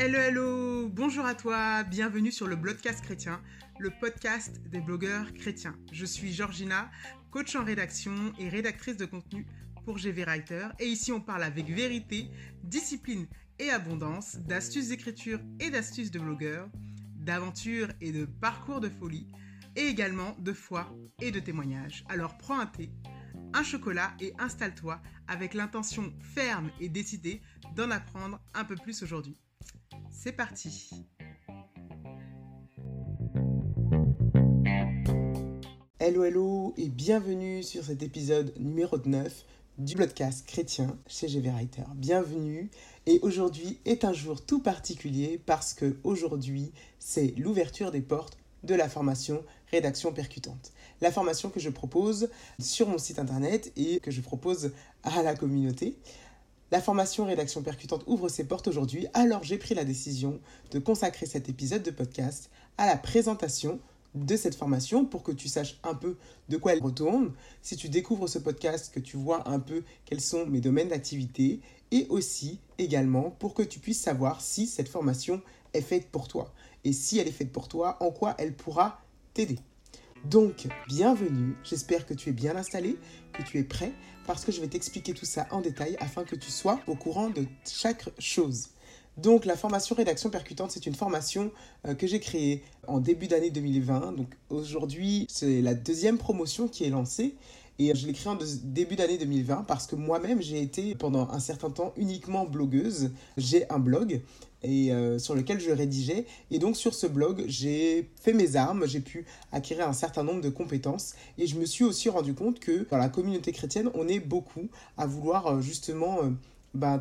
Hello, hello, bonjour à toi, bienvenue sur le Blogcast Chrétien, le podcast des blogueurs chrétiens. Je suis Georgina, coach en rédaction et rédactrice de contenu pour GV Writer. Et ici, on parle avec vérité, discipline et abondance, d'astuces d'écriture et d'astuces de blogueurs, d'aventures et de parcours de folie, et également de foi et de témoignages. Alors prends un thé, un chocolat et installe-toi avec l'intention ferme et décidée d'en apprendre un peu plus aujourd'hui. C'est parti. Hello, hello et bienvenue sur cet épisode numéro 9 du podcast chrétien chez GV Writer. Bienvenue, et aujourd'hui est un jour tout particulier parce que aujourd'hui c'est l'ouverture des portes de la formation Rédaction Percutante. La formation que je propose sur mon site internet et que je propose à la communauté. La formation Rédaction Percutante ouvre ses portes aujourd'hui, alors j'ai pris la décision de consacrer cet épisode de podcast à la présentation de cette formation pour que tu saches un peu de quoi elle retourne. Si tu découvres ce podcast, que tu vois un peu quels sont mes domaines d'activité et aussi également pour que tu puisses savoir si cette formation est faite pour toi et si elle est faite pour toi, en quoi elle pourra t'aider. Donc, bienvenue, j'espère que tu es bien installé, que tu es prêt, parce que je vais t'expliquer tout ça en détail afin que tu sois au courant de chaque chose. Donc, la formation Rédaction Percutante, c'est une formation que j'ai créée en début d'année 2020. Donc, aujourd'hui, c'est la deuxième promotion qui est lancée. Et je l'ai créée en début d'année 2020 parce que moi-même, j'ai été pendant un certain temps uniquement blogueuse. J'ai un blog et sur lequel je rédigeais. Et donc, sur ce blog, j'ai fait mes armes. J'ai pu acquérir un certain nombre de compétences. Et je me suis aussi rendu compte que dans la communauté chrétienne, on est beaucoup à vouloir justement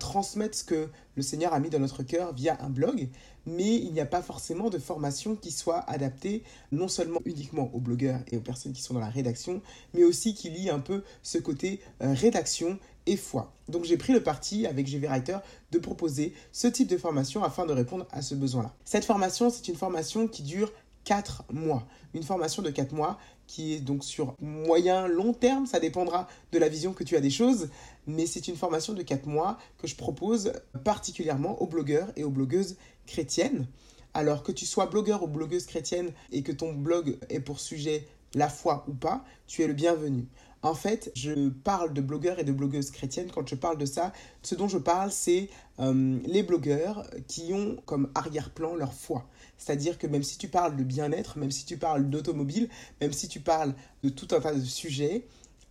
transmettre ce que le Seigneur a mis dans notre cœur via un blog. Mais il n'y a pas forcément de formation qui soit adaptée non seulement uniquement aux blogueurs et aux personnes qui sont dans la rédaction, mais aussi qui lie un peu ce côté rédaction et foi. Donc j'ai pris le parti avec GV Writer de proposer ce type de formation afin de répondre à ce besoin-là. Cette formation, c'est une formation qui dure 4 mois. Une formation de 4 mois qui est donc sur moyen, long terme, ça dépendra de la vision que tu as des choses, mais c'est une formation de 4 mois que je propose particulièrement aux blogueurs et aux blogueuses chrétiennes. Alors que tu sois blogueur ou blogueuse chrétienne et que ton blog est pour sujet la foi ou pas, tu es le bienvenu. En fait, je parle de blogueurs et de blogueuses chrétiennes. Quand je parle de ça, ce dont je parle, c'est les blogueurs qui ont comme arrière-plan leur foi. C'est-à-dire que même si tu parles de bien-être, même si tu parles d'automobile, même si tu parles de tout un tas de sujets,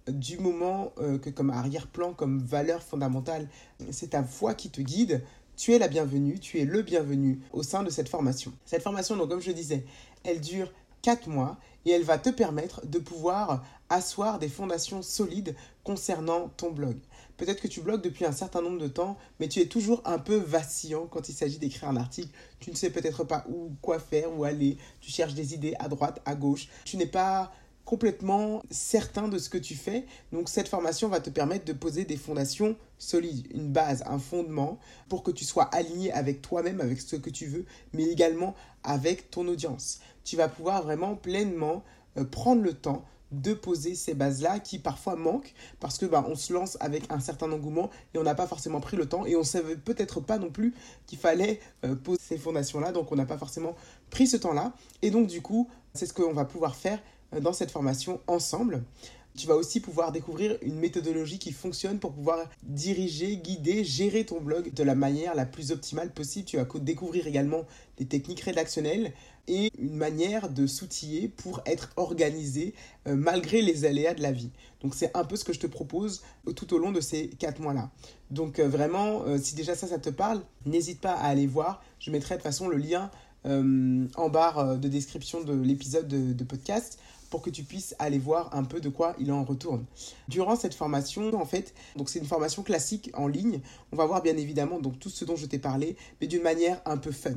du moment que comme arrière-plan, comme valeur fondamentale, c'est ta foi qui te guide, tu es la bienvenue, tu es le bienvenu au sein de cette formation. Cette formation, donc, comme je disais, elle dure 4 mois et elle va te permettre de pouvoir asseoir des fondations solides concernant ton blog. Peut-être que tu blogues depuis un certain nombre de temps, mais tu es toujours un peu vacillant quand il s'agit d'écrire un article. Tu ne sais peut-être pas où, quoi faire, où aller. Tu cherches des idées à droite, à gauche. Tu n'es pas complètement certain de ce que tu fais. Donc cette formation va te permettre de poser des fondations solides, une base, un fondement pour que tu sois aligné avec toi-même, avec ce que tu veux, mais également avec ton audience. Tu vas pouvoir vraiment pleinement prendre le temps de poser ces bases-là qui parfois manquent parce que on se lance avec un certain engouement et on n'a pas forcément pris le temps et on ne savait peut-être pas non plus qu'il fallait poser ces fondations-là, donc on n'a pas forcément pris ce temps-là. Et donc du coup, c'est ce qu'on va pouvoir faire dans cette formation ensemble. Tu vas aussi pouvoir découvrir une méthodologie qui fonctionne pour pouvoir diriger, guider, gérer ton blog de la manière la plus optimale possible. Tu vas découvrir également des techniques rédactionnelles et une manière de s'outiller pour être organisé malgré les aléas de la vie. Donc c'est un peu ce que je te propose tout au long de ces 4 mois-là. Donc vraiment, si déjà ça te parle, n'hésite pas à aller voir. Je mettrai de toute façon le lien en barre de description de l'épisode de podcast pour que tu puisses aller voir un peu de quoi il en retourne. Durant cette formation, en fait, donc c'est une formation classique en ligne. On va voir bien évidemment donc tout ce dont je t'ai parlé, mais d'une manière un peu fun.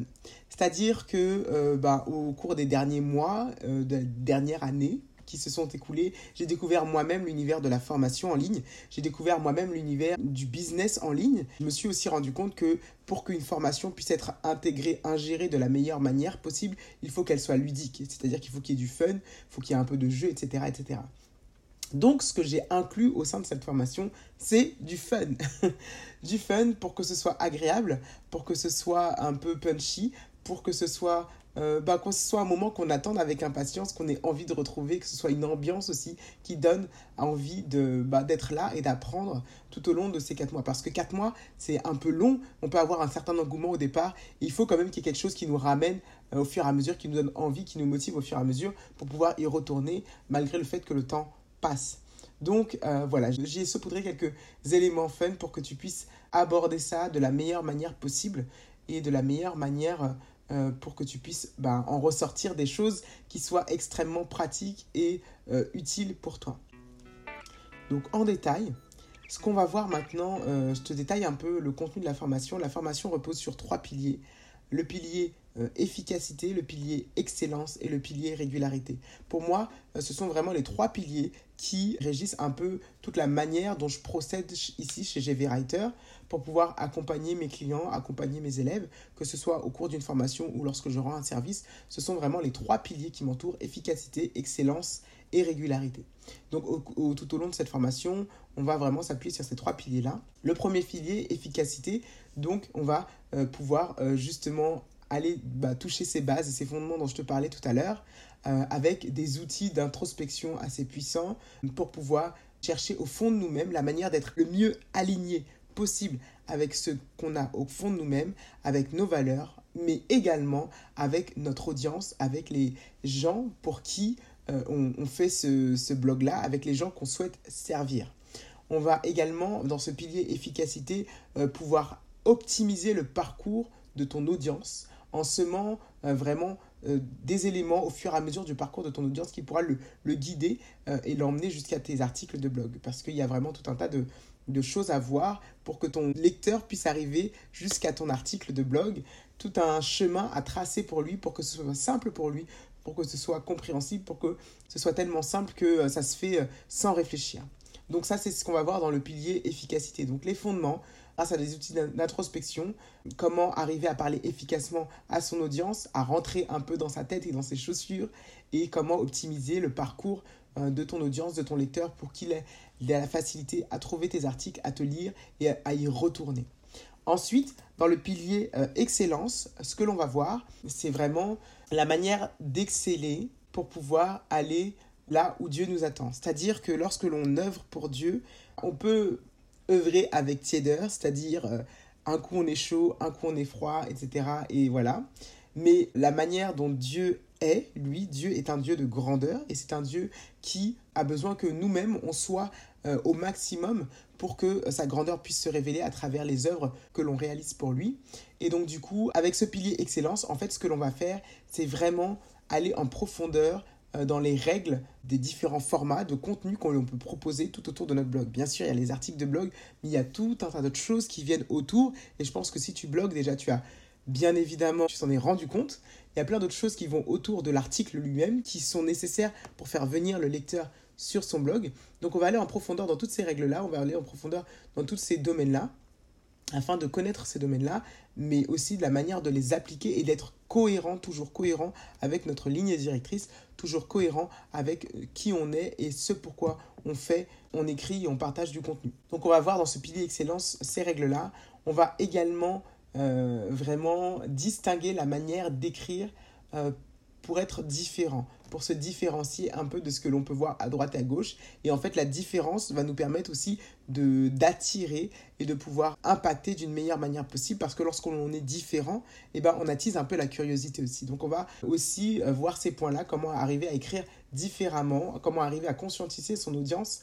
C'est-à-dire que au cours des derniers mois, de la dernière année qui se sont écoulés, j'ai découvert moi-même l'univers de la formation en ligne. J'ai découvert moi-même l'univers du business en ligne. Je me suis aussi rendu compte que pour qu'une formation puisse être intégrée, ingérée de la meilleure manière possible, il faut qu'elle soit ludique, c'est-à-dire qu'il faut qu'il y ait du fun, il faut qu'il y ait un peu de jeu, etc. Donc, ce que j'ai inclus au sein de cette formation, c'est du fun. Du fun pour que ce soit agréable, pour que ce soit un peu punchy, pour que ce soit, un moment qu'on attende avec impatience, qu'on ait envie de retrouver, que ce soit une ambiance aussi qui donne envie de, d'être là et d'apprendre tout au long de ces 4 mois. Parce que 4 mois, c'est un peu long. On peut avoir un certain engouement au départ. Et il faut quand même qu'il y ait quelque chose qui nous ramène au fur et à mesure, qui nous donne envie, qui nous motive au fur et à mesure pour pouvoir y retourner malgré le fait que le temps passe. Donc voilà, j'ai saupoudré quelques éléments fun pour que tu puisses aborder ça de la meilleure manière possible et de la meilleure manière pour que tu puisses en ressortir des choses qui soient extrêmement pratiques et utiles pour toi. Donc en détail, ce qu'on va voir maintenant, je te détaille un peu le contenu de la formation. La formation repose sur 3 piliers. Le pilier efficacité, le pilier excellence et le pilier régularité. Pour moi, ce sont vraiment les 3 piliers qui régissent un peu toute la manière dont je procède ici chez GV Writer pour pouvoir accompagner mes clients, accompagner mes élèves, que ce soit au cours d'une formation ou lorsque je rends un service. Ce sont vraiment les 3 piliers qui m'entourent, efficacité, excellence et régularité. Donc tout au long de cette formation, on va vraiment s'appuyer sur ces 3 piliers-là. Le premier pilier, efficacité, donc on va pouvoir justement aller toucher ces bases et ces fondements dont je te parlais tout à l'heure avec des outils d'introspection assez puissants pour pouvoir chercher au fond de nous-mêmes la manière d'être le mieux aligné possible avec ce qu'on a au fond de nous-mêmes, avec nos valeurs, mais également avec notre audience, avec les gens pour qui on fait ce blog-là, avec les gens qu'on souhaite servir. On va également, dans ce pilier efficacité, pouvoir optimiser le parcours de ton audience en semant vraiment des éléments au fur et à mesure du parcours de ton audience qui pourra le guider et l'emmener jusqu'à tes articles de blog. Parce qu'il y a vraiment tout un tas de choses à voir pour que ton lecteur puisse arriver jusqu'à ton article de blog. Tout un chemin à tracer pour lui, pour que ce soit simple pour lui, pour que ce soit compréhensible, pour que ce soit tellement simple que ça se fait sans réfléchir. Donc ça, c'est ce qu'on va voir dans le pilier efficacité. Donc les fondements, grâce à des outils d'introspection, comment arriver à parler efficacement à son audience, à rentrer un peu dans sa tête et dans ses chaussures, et comment optimiser le parcours de ton audience, de ton lecteur, pour qu'il ait la facilité à trouver tes articles, à te lire et à y retourner. Ensuite, dans le pilier excellence, ce que l'on va voir, c'est vraiment la manière d'exceller pour pouvoir aller là où Dieu nous attend. C'est-à-dire que lorsque l'on œuvre pour Dieu, on peut œuvrer avec tiédeur, c'est-à-dire un coup on est chaud, un coup on est froid, etc. Et voilà. Mais la manière dont Dieu est, lui, Dieu est un Dieu de grandeur et c'est un Dieu qui a besoin que nous-mêmes, on soit au maximum pour que sa grandeur puisse se révéler à travers les œuvres que l'on réalise pour lui. Et donc du coup, avec ce pilier excellence, en fait, ce que l'on va faire, c'est vraiment aller en profondeur dans les règles des différents formats de contenu qu'on peut proposer tout autour de notre blog. Bien sûr, il y a les articles de blog, mais il y a tout un tas d'autres choses qui viennent autour. Et je pense que si tu blogues, déjà, tu as bien évidemment, tu t'en es rendu compte. Il y a plein d'autres choses qui vont autour de l'article lui-même, qui sont nécessaires pour faire venir le lecteur sur son blog. Donc, on va aller en profondeur dans toutes ces règles-là, on va aller en profondeur dans tous ces domaines-là, afin de connaître ces domaines-là, mais aussi de la manière de les appliquer et d'être cohérent, toujours cohérent avec notre ligne directrice, toujours cohérent avec qui on est et ce pourquoi on fait, on écrit et on partage du contenu. Donc on va voir dans ce pilier excellence ces règles-là. On va également vraiment distinguer la manière d'écrire pour être différent, pour se différencier un peu de ce que l'on peut voir à droite et à gauche. Et en fait, la différence va nous permettre aussi d'attirer et de pouvoir impacter d'une meilleure manière possible parce que lorsqu'on est différent, on attise un peu la curiosité aussi. Donc, on va aussi voir ces points-là, comment arriver à écrire différemment, comment arriver à conscientiser son audience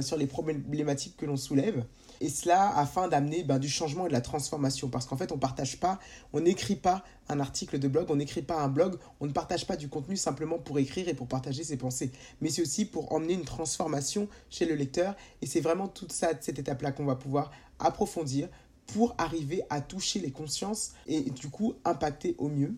sur les problématiques que l'on soulève. Et cela afin d'amener du changement et de la transformation. Parce qu'en fait, on ne partage pas, on n'écrit pas un article de blog, on n'écrit pas un blog, on ne partage pas du contenu simplement pour écrire et pour partager ses pensées. Mais c'est aussi pour emmener une transformation chez le lecteur. Et c'est vraiment toute cette étape-là qu'on va pouvoir approfondir pour arriver à toucher les consciences et du coup impacter au mieux.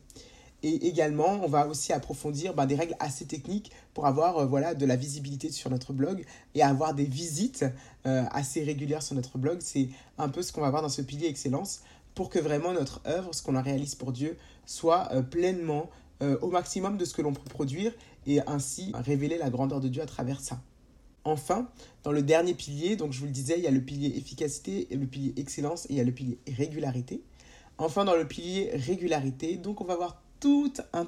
Et également, on va aussi approfondir des règles assez techniques pour avoir de la visibilité sur notre blog et avoir des visites assez régulières sur notre blog. C'est un peu ce qu'on va voir dans ce pilier excellence pour que vraiment notre œuvre, ce qu'on en réalise pour Dieu, soit pleinement au maximum de ce que l'on peut produire et ainsi révéler la grandeur de Dieu à travers ça. Enfin, dans le dernier pilier, donc je vous le disais, il y a le pilier efficacité, le pilier excellence et il y a le pilier régularité. Enfin, dans le pilier régularité, donc on va voir tout un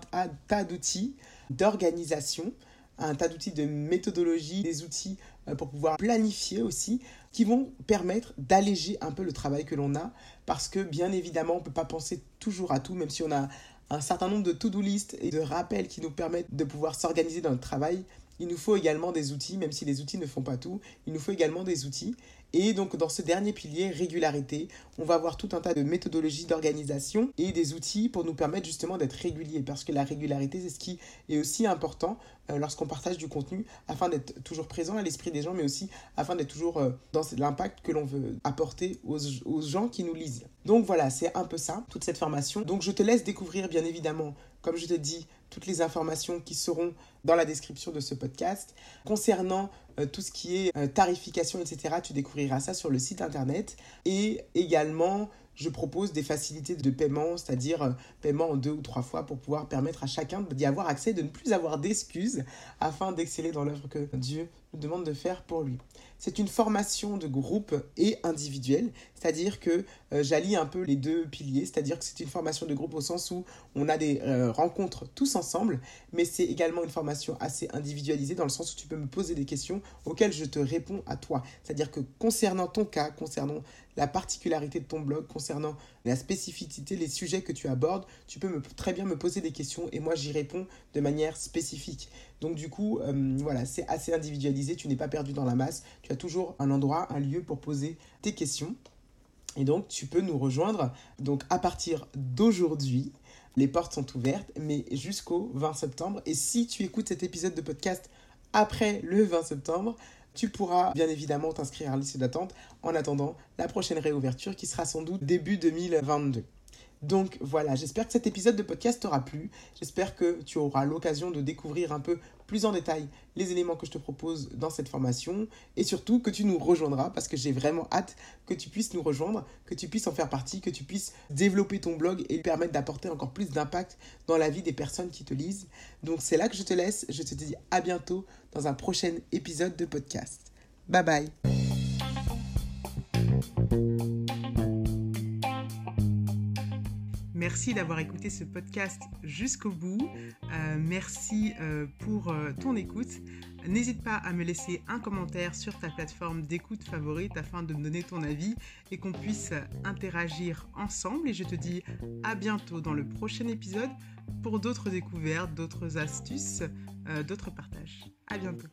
tas d'outils d'organisation, un tas d'outils de méthodologie, des outils pour pouvoir planifier aussi, qui vont permettre d'alléger un peu le travail que l'on a, parce que bien évidemment, on ne peut pas penser toujours à tout, même si on a un certain nombre de to-do list et de rappels qui nous permettent de pouvoir s'organiser dans le travail. Il nous faut également des outils, même si les outils ne font pas tout, il nous faut également des outils. Et donc dans ce dernier pilier, régularité, on va avoir tout un tas de méthodologies d'organisation et des outils pour nous permettre justement d'être réguliers, parce que la régularité, c'est ce qui est aussi important lorsqu'on partage du contenu, afin d'être toujours présent à l'esprit des gens, mais aussi afin d'être toujours dans l'impact que l'on veut apporter aux gens qui nous lisent. Donc voilà, c'est un peu ça, toute cette formation. Donc je te laisse découvrir bien évidemment, comme je te dis, toutes les informations qui seront dans la description de ce podcast. Concernant tout ce qui est tarification, etc., tu découvriras ça sur le site internet. Et également, je propose des facilités de paiement, c'est-à-dire paiement en 2 ou 3 fois pour pouvoir permettre à chacun d'y avoir accès, de ne plus avoir d'excuses afin d'exceller dans l'œuvre que Dieu nous demande de faire pour lui. C'est une formation de groupe et individuelle, c'est-à-dire que j'allie un peu les deux piliers, c'est-à-dire que c'est une formation de groupe au sens où on a des rencontres tous ensemble, mais c'est également une formation assez individualisée dans le sens où tu peux me poser des questions auxquelles je te réponds à toi. C'est-à-dire que concernant ton cas, concernant la particularité de ton blog, concernant la spécificité, les sujets que tu abordes, tu peux très bien me poser des questions et moi j'y réponds de manière spécifique. Donc du coup, voilà, c'est assez individualisé, tu n'es pas perdu dans la masse, tu as toujours un endroit, un lieu pour poser tes questions. Et donc tu peux nous rejoindre. Donc à partir d'aujourd'hui, les portes sont ouvertes, mais jusqu'au 20 septembre. Et si tu écoutes cet épisode de podcast après le 20 septembre, tu pourras bien évidemment t'inscrire à la liste d'attente en attendant la prochaine réouverture qui sera sans doute début 2022. Donc voilà, j'espère que cet épisode de podcast t'aura plu. J'espère que tu auras l'occasion de découvrir un peu plus en détail les éléments que je te propose dans cette formation et surtout que tu nous rejoindras, parce que j'ai vraiment hâte que tu puisses nous rejoindre, que tu puisses en faire partie, que tu puisses développer ton blog et lui permettre d'apporter encore plus d'impact dans la vie des personnes qui te lisent. Donc c'est là que je te laisse. Je te dis à bientôt dans un prochain épisode de podcast. Bye bye. Merci d'avoir écouté ce podcast jusqu'au bout. Merci pour ton écoute. N'hésite pas à me laisser un commentaire sur ta plateforme d'écoute favorite afin de me donner ton avis et qu'on puisse interagir ensemble. Et je te dis à bientôt dans le prochain épisode pour d'autres découvertes, d'autres astuces, d'autres partages. À bientôt.